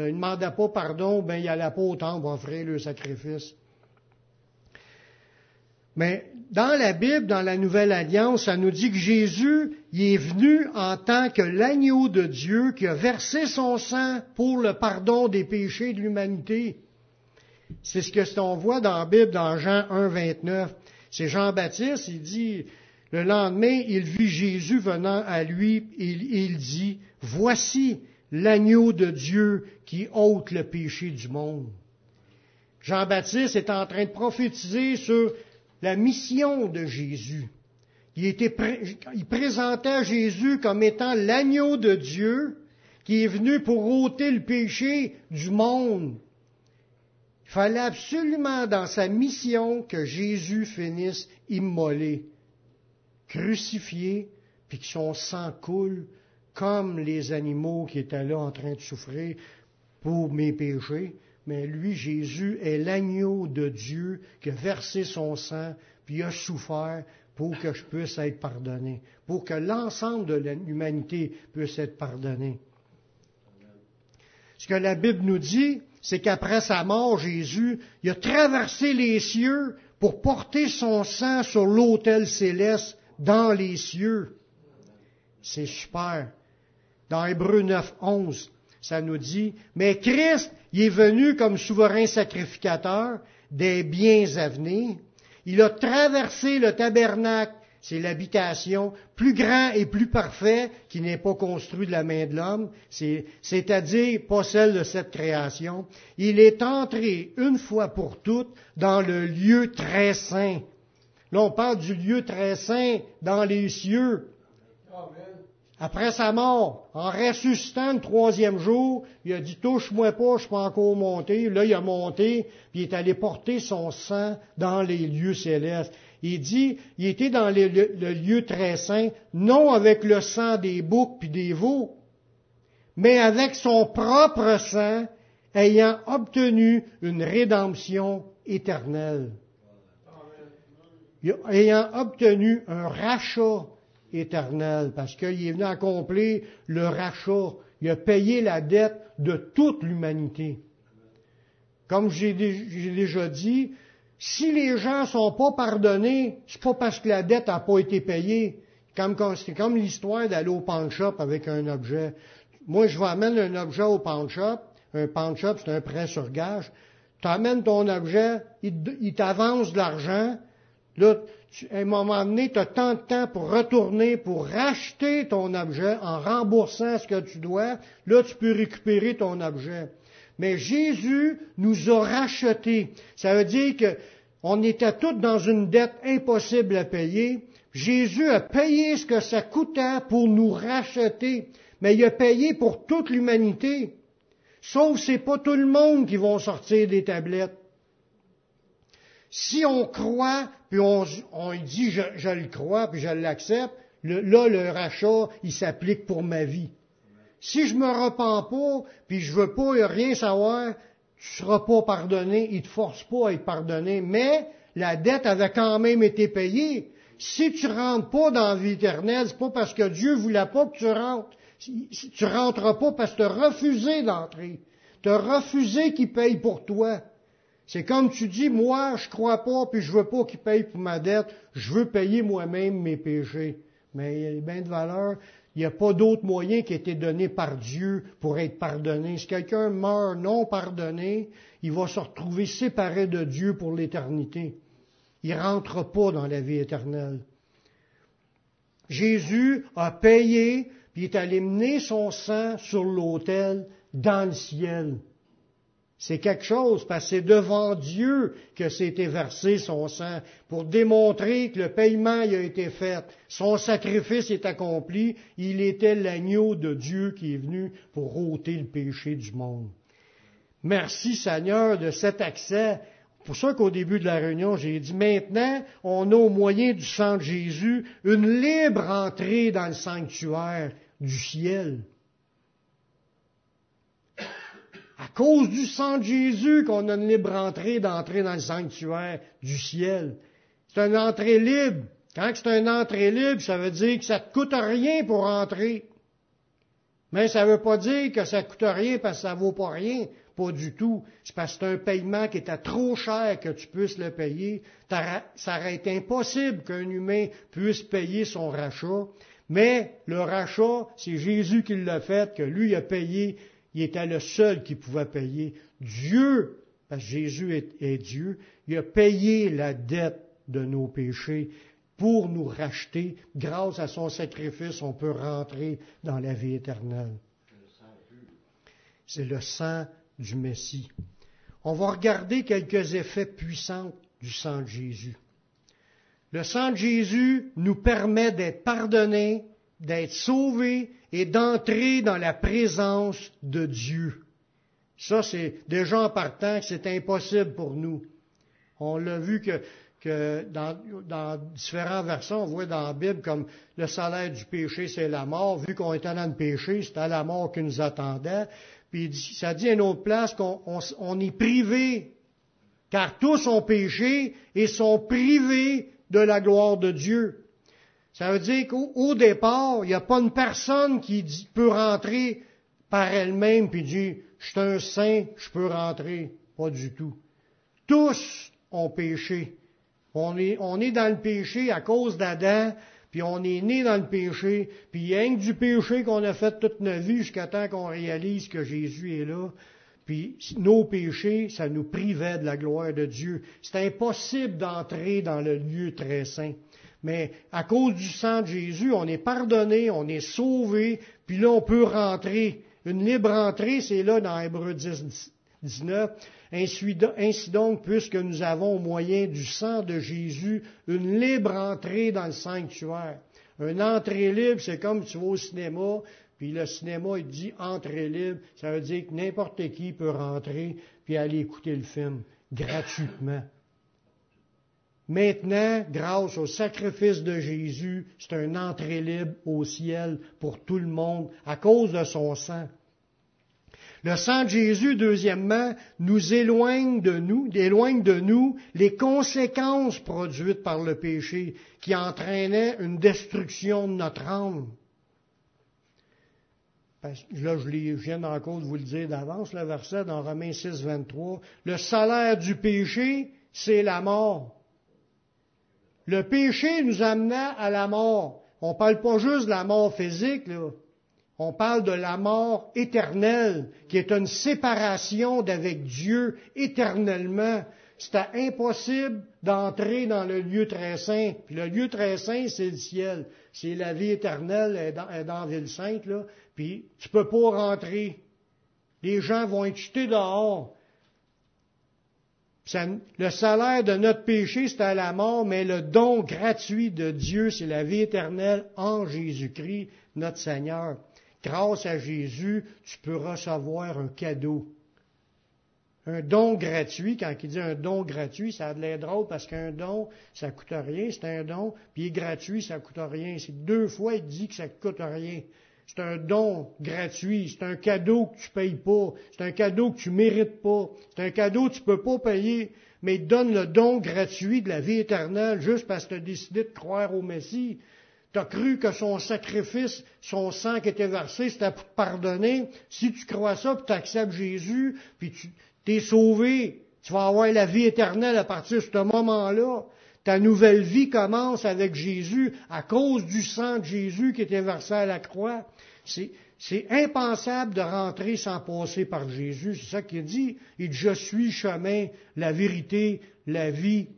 ne demandait pas pardon, ben il n'allait pas au temple offrir le sacrifice. Mais dans la Bible, dans la Nouvelle Alliance, ça nous dit que Jésus, il est venu en tant que l'agneau de Dieu qui a versé son sang pour le pardon des péchés de l'humanité. C'est ce que on voit dans la Bible, dans Jean un, vingt-neuf. C'est Jean-Baptiste, il dit, le lendemain, il vit Jésus venant à lui, et il, il dit, « Voici l'agneau de Dieu qui ôte le péché du monde. » Jean-Baptiste est en train de prophétiser sur la mission de Jésus. Il, était pré... il présentait Jésus comme étant l'agneau de Dieu qui est venu pour ôter le péché du monde. Il fallait absolument dans sa mission que Jésus finisse immolé, crucifié, puis que son sang coule comme les animaux qui étaient là en train de souffrir pour mes péchés. Mais lui, Jésus, est l'agneau de Dieu qui a versé son sang, puis a souffert pour que je puisse être pardonné, pour que l'ensemble de l'humanité puisse être pardonné. Ce que la Bible nous dit, c'est qu'après sa mort, Jésus, il a traversé les cieux pour porter son sang sur l'autel céleste dans les cieux. C'est super. Dans Hébreux neuf, onze, ça nous dit, « Mais Christ, il est venu comme souverain sacrificateur des biens à venir. Il a traversé le tabernacle, c'est l'habitation, plus grand et plus parfait, qui n'est pas construit de la main de l'homme, c'est, c'est-à-dire pas celle de cette création. Il est entré une fois pour toutes dans le lieu très saint. » Là, on parle du lieu très saint dans les cieux. Amen. Après sa mort, en ressuscitant le troisième jour, il a dit « Touche-moi pas, je peux encore monter. » Là, il a monté, puis il est allé porter son sang dans les lieux célestes. Il dit « Il était dans les, le, le lieu très saint, non avec le sang des boucs puis des veaux, mais avec son propre sang, ayant obtenu une rédemption éternelle. » Ayant obtenu un rachat éternelle, parce qu'il est venu accomplir le rachat. Il a payé la dette de toute l'humanité. Comme j'ai déjà dit, si les gens ne sont pas pardonnés, c'est pas parce que la dette n'a pas été payée. Comme, c'est comme l'histoire d'aller au pawn shop avec un objet. Moi, je vais amener un objet au pawn shop. Un pawn shop, c'est un prêt sur gage. Tu amènes ton objet, il t'avance de l'argent. Là, à un moment donné, tu as tant de temps pour retourner, pour racheter ton objet en remboursant ce que tu dois. Là, tu peux récupérer ton objet. Mais Jésus nous a rachetés. Ça veut dire qu'on était tous dans une dette impossible à payer. Jésus a payé ce que ça coûtait pour nous racheter. Mais il a payé pour toute l'humanité. Sauf que c'est pas tout le monde qui va sortir des tablettes. Si on croit, puis on, on dit je, je le crois, puis je l'accepte, le, là, le rachat, il s'applique pour ma vie. Si je me repens pas, puis je veux pas rien savoir, tu seras pas pardonné, il te force pas à être pardonné, mais la dette avait quand même été payée. Si tu rentres pas dans la vie éternelle, c'est pas parce que Dieu voulait pas que tu rentres. Tu rentres pas parce que tu as refusé d'entrer. Tu as refusé qu'il paye pour toi. C'est comme tu dis, moi, je crois pas, puis je veux pas qu'il paye pour ma dette, je veux payer moi-même mes péchés. Mais il y a bien de valeur. Il n'y a pas d'autre moyen qui a été donné par Dieu pour être pardonné. Si quelqu'un meurt non pardonné, il va se retrouver séparé de Dieu pour l'éternité. Il ne rentre pas dans la vie éternelle. Jésus a payé, puis est allé mener son sang sur l'autel dans le ciel. C'est quelque chose, parce que c'est devant Dieu que c'était versé son sang, pour démontrer que le paiement y a été fait. Son sacrifice est accompli. Il était l'agneau de Dieu qui est venu pour ôter le péché du monde. Merci Seigneur de cet accès. C'est pour ça qu'au début de la réunion, j'ai dit, maintenant, on a au moyen du sang de Jésus une libre entrée dans le sanctuaire du ciel. À cause du sang de Jésus qu'on a une libre entrée d'entrer dans le sanctuaire du ciel. C'est une entrée libre. Quand c'est une entrée libre, ça veut dire que ça ne te coûte rien pour entrer. Mais ça ne veut pas dire que ça ne coûte rien parce que ça ne vaut pas rien. Pas du tout. C'est parce que c'est un paiement qui était trop cher que tu puisses le payer. Ça aurait été impossible qu'un humain puisse payer son rachat. Mais le rachat, c'est Jésus qui l'a fait, que lui il a payé. Il était le seul qui pouvait payer. Dieu, parce que Jésus est, est Dieu, il a payé la dette de nos péchés pour nous racheter. Grâce à son sacrifice, on peut rentrer dans la vie éternelle. C'est le sang du Messie. On va regarder quelques effets puissants du sang de Jésus. Le sang de Jésus nous permet d'être pardonnés, d'être sauvés et d'entrer dans la présence de Dieu. Ça, c'est déjà en partant que c'est impossible pour nous. On l'a vu que, que dans, dans différents versets, on voit dans la Bible comme le salaire du péché, c'est la mort. Vu qu'on était dans le péché, c'était la mort qui nous attendait. Puis ça dit à une autre place qu'on on, on est privé, car tous ont péché et sont privés de la gloire de Dieu. Ça veut dire qu'au au départ, il n'y a pas une personne qui dit, peut rentrer par elle-même puis dire « Je suis un saint, je peux rentrer ». Pas du tout. Tous ont péché. On est, on est dans le péché à cause d'Adam, puis on est né dans le péché, puis il y a rien que du péché qu'on a fait toute notre vie jusqu'à temps qu'on réalise que Jésus est là. Puis nos péchés, ça nous privait de la gloire de Dieu. C'est impossible d'entrer dans le lieu très saint. Mais à cause du sang de Jésus, on est pardonné, on est sauvé, puis là, on peut rentrer. Une libre entrée, c'est là dans Hébreux dix, dix-neuf. Ainsi donc, puisque nous avons au moyen du sang de Jésus, une libre entrée dans le sanctuaire. Une entrée libre, c'est comme tu vas au cinéma, puis le cinéma, il dit « entrée libre », ça veut dire que n'importe qui peut rentrer puis aller écouter le film gratuitement. Maintenant, grâce au sacrifice de Jésus, c'est une entrée libre au ciel pour tout le monde à cause de son sang. Le sang de Jésus, deuxièmement, nous éloigne de nous, éloigne de nous les conséquences produites par le péché qui entraînaient une destruction de notre âme. Là, je viens encore de vous le dire d'avance, le verset dans Romains six, vingt-trois. Le salaire du péché, c'est la mort. Le péché nous amena à la mort. On ne parle pas juste de la mort physique, là. On parle de la mort éternelle, qui est une séparation d'avec Dieu éternellement. C'était impossible d'entrer dans le lieu très saint. Puis le lieu très saint, c'est le ciel. C'est la vie éternelle, elle est dans, elle est dans Ville Sainte, là. Puis tu peux pas rentrer. Les gens vont être jetés dehors. Ça, le salaire de notre péché, c'est à la mort, mais le don gratuit de Dieu, c'est la vie éternelle en Jésus-Christ, notre Seigneur. Grâce à Jésus, tu peux recevoir un cadeau. Un don gratuit, quand il dit un don gratuit, ça a de l'air drôle parce qu'un don, ça ne coûte rien, c'est un don, puis il est gratuit, ça ne coûte rien. C'est deux fois il dit que ça ne coûte rien. C'est un don gratuit, c'est un cadeau que tu ne payes pas, c'est un cadeau que tu ne mérites pas, c'est un cadeau que tu ne peux pas payer, mais il te donne le don gratuit de la vie éternelle juste parce que tu as décidé de croire au Messie. Tu as cru que son sacrifice, son sang qui était versé, c'était pour te pardonner. Si tu crois ça, puis tu acceptes Jésus, puis tu es sauvé, tu vas avoir la vie éternelle à partir de ce moment-là. Ta nouvelle vie commence avec Jésus à cause du sang de Jésus qui était versé à la croix. C'est, c'est impensable de rentrer sans passer par Jésus. C'est ça qu'il dit. Il dit, je suis chemin, la vérité, la vie.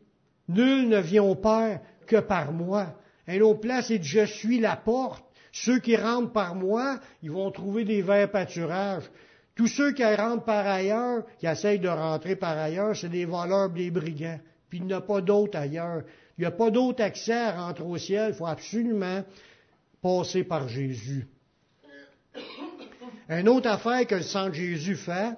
Nul ne vient au Père que par moi. Un autre place, il dit, je suis la porte. Ceux qui rentrent par moi, ils vont trouver des verts pâturages. Tous ceux qui rentrent par ailleurs, qui essayent de rentrer par ailleurs, c'est des voleurs, des brigands. Puis il n'y a pas d'autre ailleurs. Il n'y a pas d'autre accès à rentrer au ciel. Il faut absolument passer par Jésus. Une autre affaire que le sang de Jésus fait,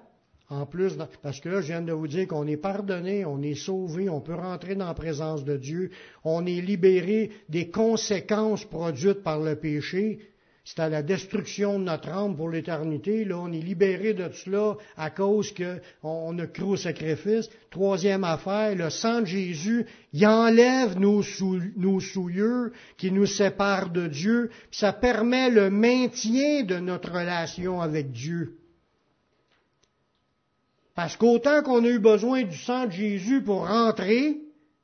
en plus, parce que là, je viens de vous dire qu'on est pardonné, on est sauvé, on peut rentrer dans la présence de Dieu, on est libéré des conséquences produites par le péché. C'est à la destruction de notre âme pour l'éternité. Là, on est libéré de cela à cause qu'on a cru au sacrifice. Troisième affaire, le sang de Jésus, il enlève nos, sou, nos souillures qui nous séparent de Dieu. Ça permet le maintien de notre relation avec Dieu. Parce qu'autant qu'on a eu besoin du sang de Jésus pour rentrer,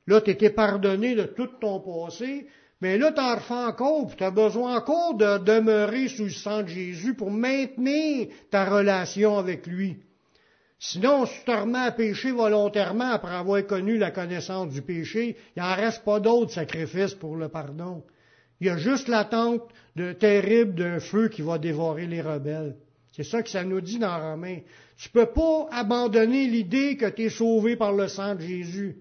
là, tu étais pardonné de tout ton passé, mais là, tu en refais encore, puis tu as besoin encore de demeurer sous le sang de Jésus pour maintenir ta relation avec lui. Sinon, si tu te remets à pécher volontairement après avoir connu la connaissance du péché, il n'en reste pas d'autres sacrifices pour le pardon. Il y a juste l'attente de, terrible d'un feu qui va dévorer les rebelles. C'est ça que ça nous dit dans Romains. Tu peux pas abandonner l'idée que tu es sauvé par le sang de Jésus.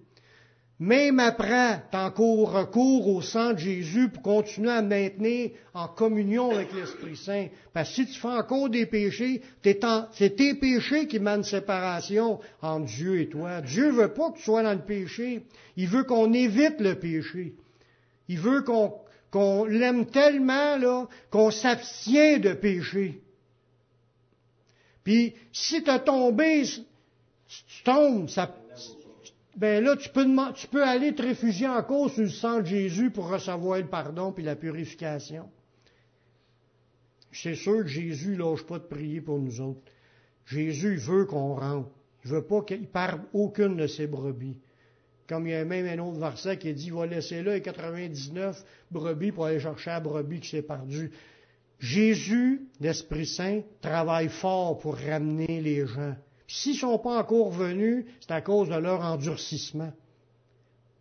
Même après, tu as encore recours au sang de Jésus pour continuer à maintenir en communion avec l'Esprit Saint. Parce que si tu fais encore des péchés, t'es en, c'est tes péchés qui mènent séparation entre Dieu et toi. Dieu veut pas que tu sois dans le péché. Il veut qu'on évite le péché. Il veut qu'on, qu'on l'aime tellement là, qu'on s'abstient de péché. Puis si tu as tombé, si tu tombes, ça... Ben là, tu peux, tu peux aller te réfugier encore sur le sang de Jésus pour recevoir le pardon puis la purification. C'est sûr que Jésus ne lâche pas de prier pour nous autres. Jésus veut qu'on rentre. Il ne veut pas qu'il perde aucune de ses brebis. Comme il y a même un autre verset qui dit, « Il va laisser là les quatre-vingt-dix-neuf brebis pour aller chercher la brebis qui s'est perdue. » Jésus, l'Esprit Saint, travaille fort pour ramener les gens. S'ils ne sont pas encore venus, c'est à cause de leur endurcissement.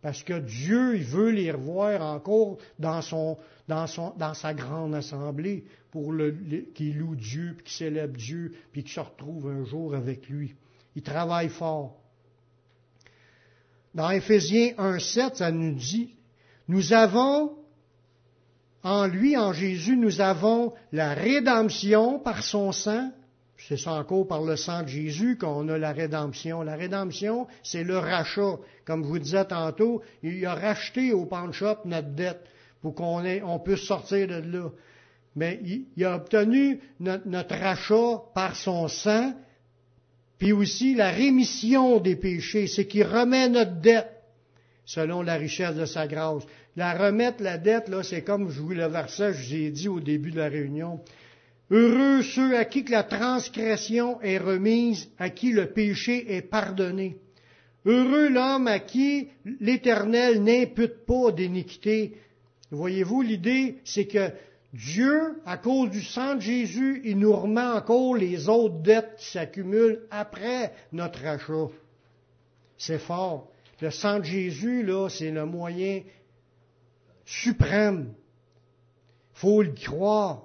Parce que Dieu, il veut les revoir encore dans, son, dans, son, dans sa grande assemblée, pour le, le, qu'ils louent Dieu, puis qu'ils célèbrent Dieu, puis qu'ils se retrouvent un jour avec lui. Il travaille fort. Dans Éphésiens un sept, ça nous dit, « Nous avons, en lui, en Jésus, nous avons la rédemption par son sang. » C'est ça encore par le sang de Jésus qu'on a la rédemption. La rédemption, c'est le rachat. Comme je vous disais tantôt, il a racheté au pawn shop notre dette pour qu'on ait, on puisse sortir de là. Mais il, il a obtenu notre, notre rachat par son sang, Puis aussi la rémission des péchés, c'est qu'il remet notre dette selon la richesse de sa grâce. La remettre, la dette, là, c'est comme je vous le verset, je vous ai dit au début de la réunion. Heureux ceux à qui que la transgression est remise, à qui le péché est pardonné. Heureux l'homme à qui l'Éternel n'impute pas d'iniquité. Voyez-vous, l'idée, c'est que Dieu, à cause du sang de Jésus, il nous remet encore les autres dettes qui s'accumulent après notre rachat. C'est fort. Le sang de Jésus, là, c'est le moyen suprême. Il faut le croire,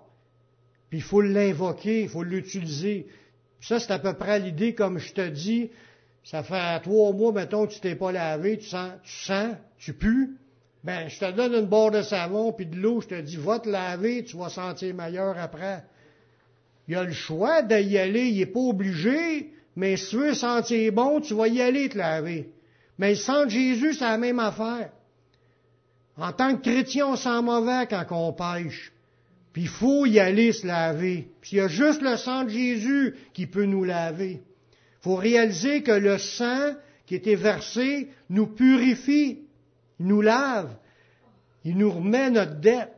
puis il faut l'invoquer, il faut l'utiliser. Ça, c'est à peu près l'idée, comme je te dis, ça fait trois mois, mettons, que tu t'es pas lavé, tu sens, tu sens, tu pues. Ben, je te donne une barre de savon puis de l'eau, je te dis, va te laver, tu vas sentir meilleur après. Il a le choix d'y aller, il n'est pas obligé, mais si tu veux sentir bon, tu vas y aller te laver. Mais le sang de Jésus, c'est la même affaire. En tant que chrétien, on sent mauvais quand on pêche. Puis il faut y aller se laver. Puis il y a juste le sang de Jésus qui peut nous laver. Il faut réaliser que le sang qui était versé nous purifie. Il nous lave. Il nous remet notre dette.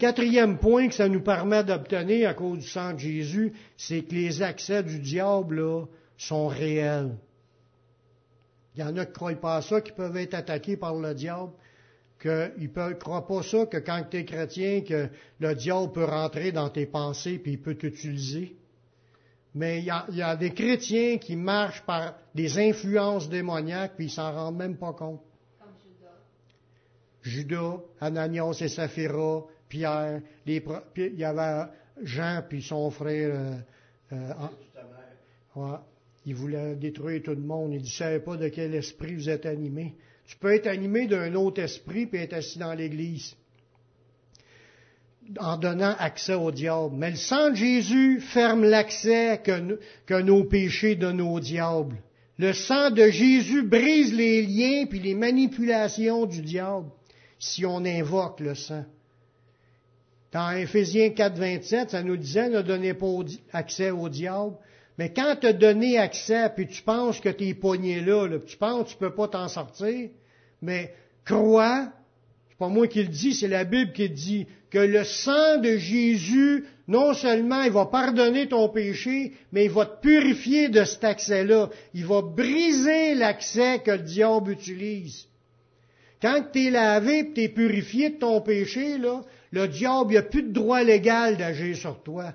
Quatrième point que ça nous permet d'obtenir à cause du sang de Jésus, c'est que les accès du diable là, sont réels. Il y en a qui ne croient pas à ça, qui peuvent être attaqués par le diable, qu'ils ne croient pas ça, que quand tu es chrétien, que le diable peut rentrer dans tes pensées et il peut t'utiliser. Mais il y, a, il y a des chrétiens qui marchent par des influences démoniaques puis ils s'en rendent même pas compte. Comme Judas. Judas, Ananias et Saphira, Pierre, les, il y avait Jean puis son frère. Euh, euh, en, ouais, il voulait détruire tout le monde. Il ne savait pas de quel esprit vous êtes animés. Tu peux être animé d'un autre esprit puis être assis dans l'Église, en donnant accès au diable. Mais le sang de Jésus ferme l'accès que, que nos péchés donnent au diable. Le sang de Jésus brise les liens puis les manipulations du diable si on invoque le sang. Dans Éphésiens quatre, vingt-sept, ça nous disait, ne donnez pas accès au diable. Mais quand tu as donné accès, puis tu penses que tu es pogné là, là, tu penses que tu ne peux pas t'en sortir, mais crois, c'est pas moi qui le dis, c'est la Bible qui dit, que le sang de Jésus, non seulement il va pardonner ton péché, mais il va te purifier de cet accès-là. Il va briser l'accès que le diable utilise. Quand tu es lavé et tu es purifié de ton péché, là, le diable n'a plus de droit légal d'agir sur toi.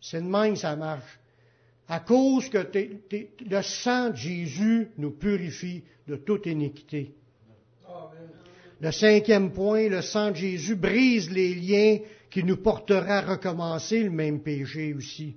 C'est de même que ça marche. À cause que t'es, t'es, le sang de Jésus nous purifie de toute iniquité. Le cinquième point, le sang de Jésus brise les liens qui nous porteraient à recommencer le même péché aussi.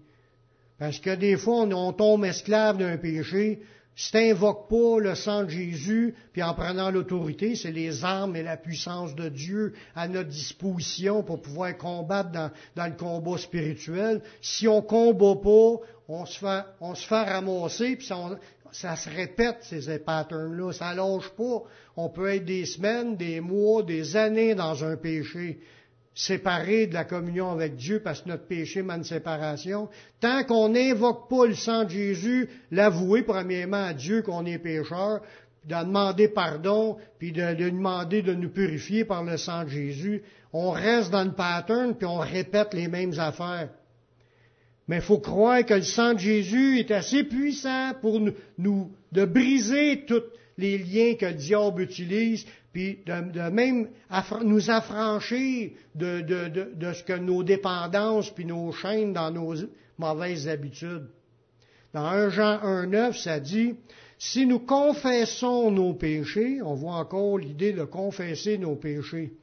Parce que des fois, on, on tombe esclave d'un péché. Si tu n'invoques pas le sang de Jésus, puis en prenant l'autorité, c'est les armes et la puissance de Dieu à notre disposition pour pouvoir combattre dans, dans le combat spirituel. Si on ne combat pas, on se fait, on se fait ramasser, puis on... Ça se répète, ces patterns-là. Ça lâche pas. On peut être des semaines, des mois, des années dans un péché, séparé de la communion avec Dieu, parce que notre péché mène séparation. Tant qu'on n'invoque pas le sang de Jésus, l'avouer premièrement à Dieu qu'on est pécheur, d'en demander pardon, puis de lui de demander de nous purifier par le sang de Jésus, on reste dans le pattern, puis on répète les mêmes affaires. Mais il faut croire que le sang de Jésus est assez puissant pour nous, nous de briser tous les liens que le diable utilise, puis de, de même affra- nous affranchir de, de, de, de ce que nos dépendances puis nos chaînes dans nos mauvaises habitudes. Dans un Jean un neuf, ça dit, si nous confessons nos péchés, on voit encore l'idée de confesser nos péchés,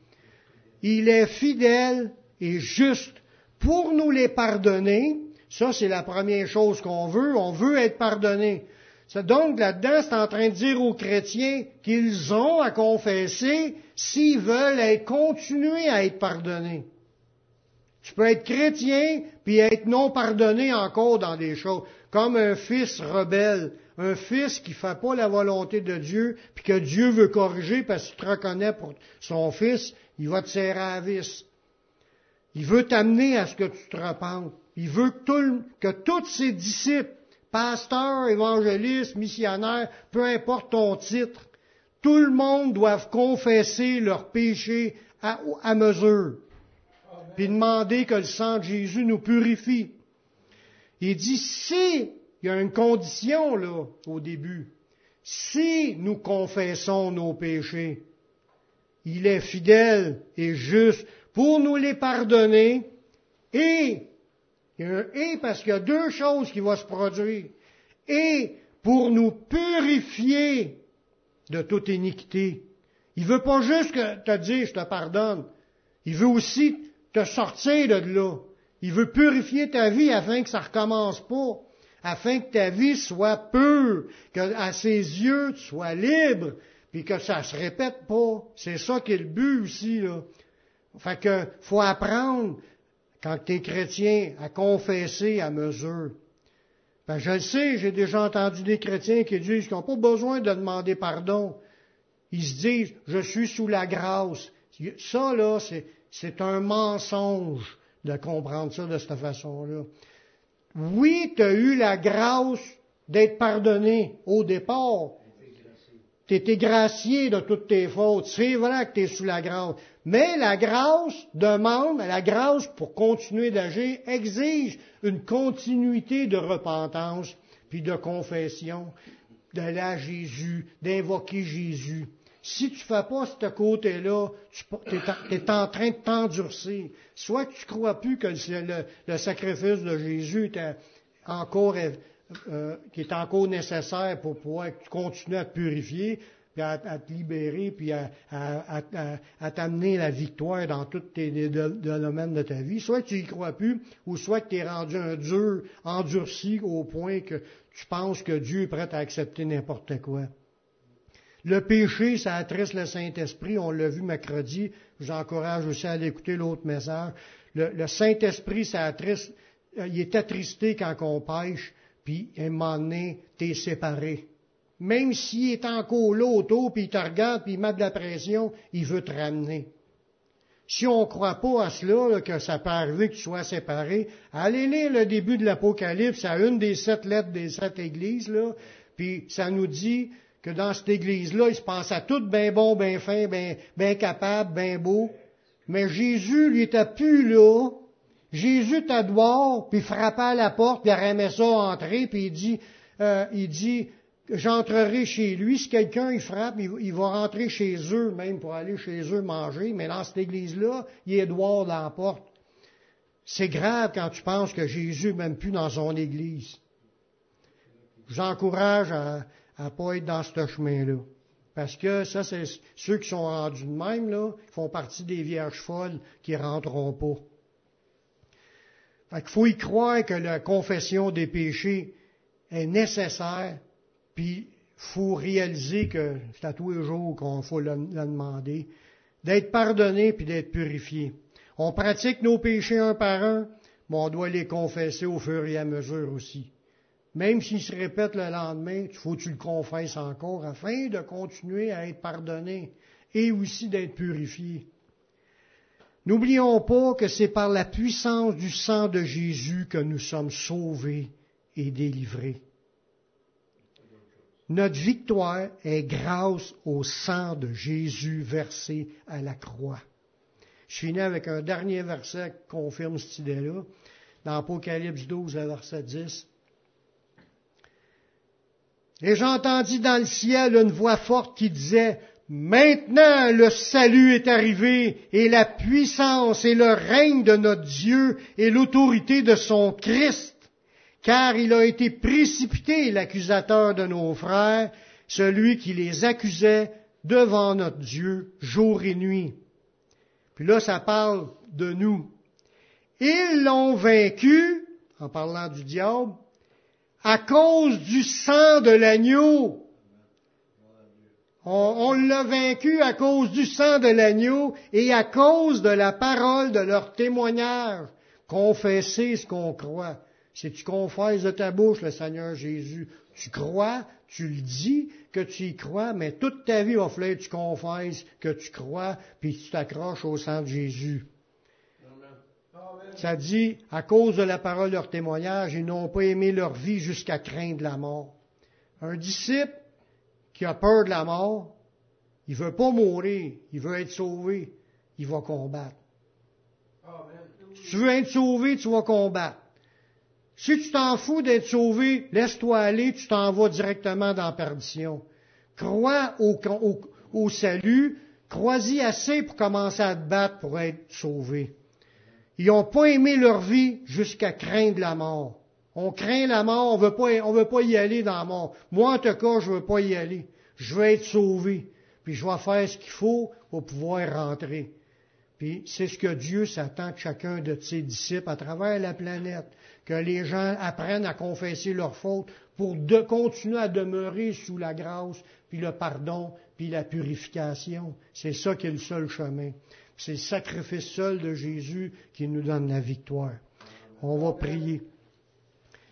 il est fidèle et juste pour nous les pardonner. Ça, c'est la première chose qu'on veut. On veut être pardonné. Donc, là-dedans, c'est en train de dire aux chrétiens qu'ils ont à confesser s'ils veulent être, continuer à être pardonnés. Tu peux être chrétien puis être non pardonné encore dans des choses. Comme un fils rebelle, un fils qui ne fait pas la volonté de Dieu puis que Dieu veut corriger parce qu'il te reconnaît pour son fils, il va te serrer à la vis. Il veut t'amener à ce que tu te repentes. Il veut que, tout, que tous ses disciples pasteur, évangéliste, missionnaire, peu importe ton titre, tout le monde doit confesser leurs péchés à, à mesure, puis demander que le sang de Jésus nous purifie. Il dit, si, il y a une condition là au début, si nous confessons nos péchés, il est fidèle et juste pour nous les pardonner. Et, il y a un « et » parce qu'il y a deux choses qui vont se produire. Et pour nous purifier de toute iniquité. Il ne veut pas juste que te dire « je te pardonne ». Il veut aussi te sortir de là. Il veut purifier ta vie afin que ça ne recommence pas. Afin que ta vie soit pure, qu'à ses yeux tu sois libre, puis que ça ne se répète pas. C'est ça qui est le but aussi, là. Fait que, faut apprendre, quand tu es chrétien, à confesser à mesure. Ben, je le sais, j'ai déjà entendu des chrétiens qui disent qu'ils n'ont pas besoin de demander pardon. Ils se disent, je suis sous la grâce. Ça, là, c'est, c'est un mensonge de comprendre ça de cette façon-là. Oui, tu as eu la grâce d'être pardonné au départ. Tu étais gracié de toutes tes fautes. C'est vrai que tu es sous la grâce. Mais la grâce demande, la grâce pour continuer d'agir, exige une continuité de repentance, puis de confession, d'aller à Jésus, d'invoquer Jésus. Si tu fais pas ce côté-là, tu es en train de t'endurcir. Soit que tu crois plus que le, le, le sacrifice de Jésus est encore, euh, qui est encore nécessaire pour pouvoir continuer à te purifier, puis à, à te libérer, puis à, à, à, à, à t'amener la victoire dans tous tes les domaines de ta vie. Soit que tu y crois plus, ou soit que tu es rendu un dur, endurci au point que tu penses que Dieu est prêt à accepter n'importe quoi. Le péché, ça attriste le Saint-Esprit. On l'a vu mercredi. Je vous encourage aussi à aller écouter l'autre message. Le, le Saint-Esprit, ça attriste. Il est attristé quand on pêche. Puis, à un moment donné, t'es séparé. Même s'il est encore là autour, puis il te regarde, puis il met de la pression, il veut te ramener. Si on ne croit pas à cela, là, que ça peut arriver que tu sois séparé, allez lire le début de l'Apocalypse à une des sept lettres des sept églises, là. Puis, ça nous dit que dans cette église-là, ils se pensaient tous bien bons, bien fins, bien, bien capables, bien beaux. Mais Jésus, lui, était plus là. Jésus était dehors, puis frappait à la porte, puis il aimait ça entrer, puis il dit, euh, il dit, j'entrerai chez lui. Si quelqu'un, il frappe, il, il va rentrer chez eux, même pour aller chez eux manger. Mais dans cette église-là, il est dehors dans la porte. C'est grave quand tu penses que Jésus n'est même plus dans son église. Je vous encourage à... à ne pas être dans ce chemin-là. Parce que ça, c'est ceux qui sont rendus de même, là, font partie des vierges folles qui ne rentreront pas. Fait qu'il faut y croire que la confession des péchés est nécessaire, puis faut réaliser que c'est à tous les jours qu'on faut le, le demander, d'être pardonné puis d'être purifié. On pratique nos péchés un par un, mais on doit les confesser au fur et à mesure aussi. Même s'il se répète le lendemain, il faut que tu le confesses encore afin de continuer à être pardonné et aussi d'être purifié. N'oublions pas que c'est par la puissance du sang de Jésus que nous sommes sauvés et délivrés. Notre victoire est grâce au sang de Jésus versé à la croix. Je finis avec un dernier verset qui confirme cette idée-là. Dans Apocalypse douze, verset dix. Et j'entendis dans le ciel une voix forte qui disait, « Maintenant le salut est arrivé, et la puissance et le règne de notre Dieu et l'autorité de son Christ, car il a été précipité l'accusateur de nos frères, celui qui les accusait devant notre Dieu jour et nuit. » Puis là, ça parle de nous. « Ils l'ont vaincu, en parlant du diable, à cause du sang de l'agneau. » On, on l'a vaincu à cause du sang de l'agneau et à cause de la parole de leur témoignage. Confessez ce qu'on croit. Si tu confesses de ta bouche le Seigneur Jésus, tu crois, tu le dis que tu y crois, mais toute ta vie, il va falloir que tu confesses que tu crois, puis tu t'accroches au sang de Jésus. ça dit, à cause de la parole de leur témoignage, ils n'ont pas aimé leur vie jusqu'à craindre la mort. Un disciple qui a peur de la mort, il ne veut pas mourir, il veut être sauvé, il va combattre. Amen. Si tu veux être sauvé, tu vas combattre. Si tu t'en fous d'être sauvé, laisse-toi aller, tu t'en vas directement dans la perdition. Crois au, au, au salut, crois-y assez pour commencer à te battre pour être sauvé. Ils n'ont pas aimé leur vie jusqu'à craindre la mort. On craint la mort, on veut pas, on veut pas y aller dans la mort. Moi, en tout cas, je veux pas y aller. Je veux être sauvé. Puis je vais faire ce qu'il faut pour pouvoir rentrer. Puis c'est ce que Dieu s'attend que chacun de ses disciples à travers la planète, que les gens apprennent à confesser leurs fautes pour de continuer à demeurer sous la grâce, puis le pardon, puis la purification. C'est ça qui est le seul chemin. Puis c'est le sacrifice seul de Jésus qui nous donne la victoire. On va prier.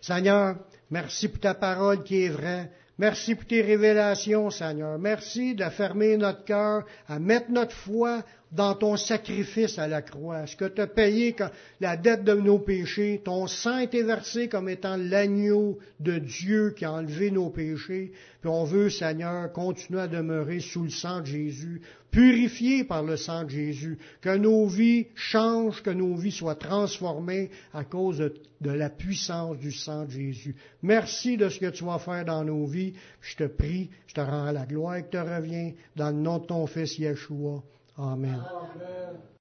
Seigneur, merci pour ta parole qui est vraie. Merci pour tes révélations, Seigneur. Merci d'affermer notre cœur, à mettre notre foi dans ton sacrifice à la croix. Ce que tu as payé la dette de nos péchés, ton sang est versé comme étant l'agneau de Dieu qui a enlevé nos péchés. Puis on veut, Seigneur, continuer à demeurer sous le sang de Jésus, purifiés par le sang de Jésus, que nos vies changent, que nos vies soient transformées à cause de, de la puissance du sang de Jésus. Merci de ce que tu vas faire dans nos vies. Je te prie, je te rends à la gloire et te reviens dans le nom de ton Fils Yeshua. Amen. Amen.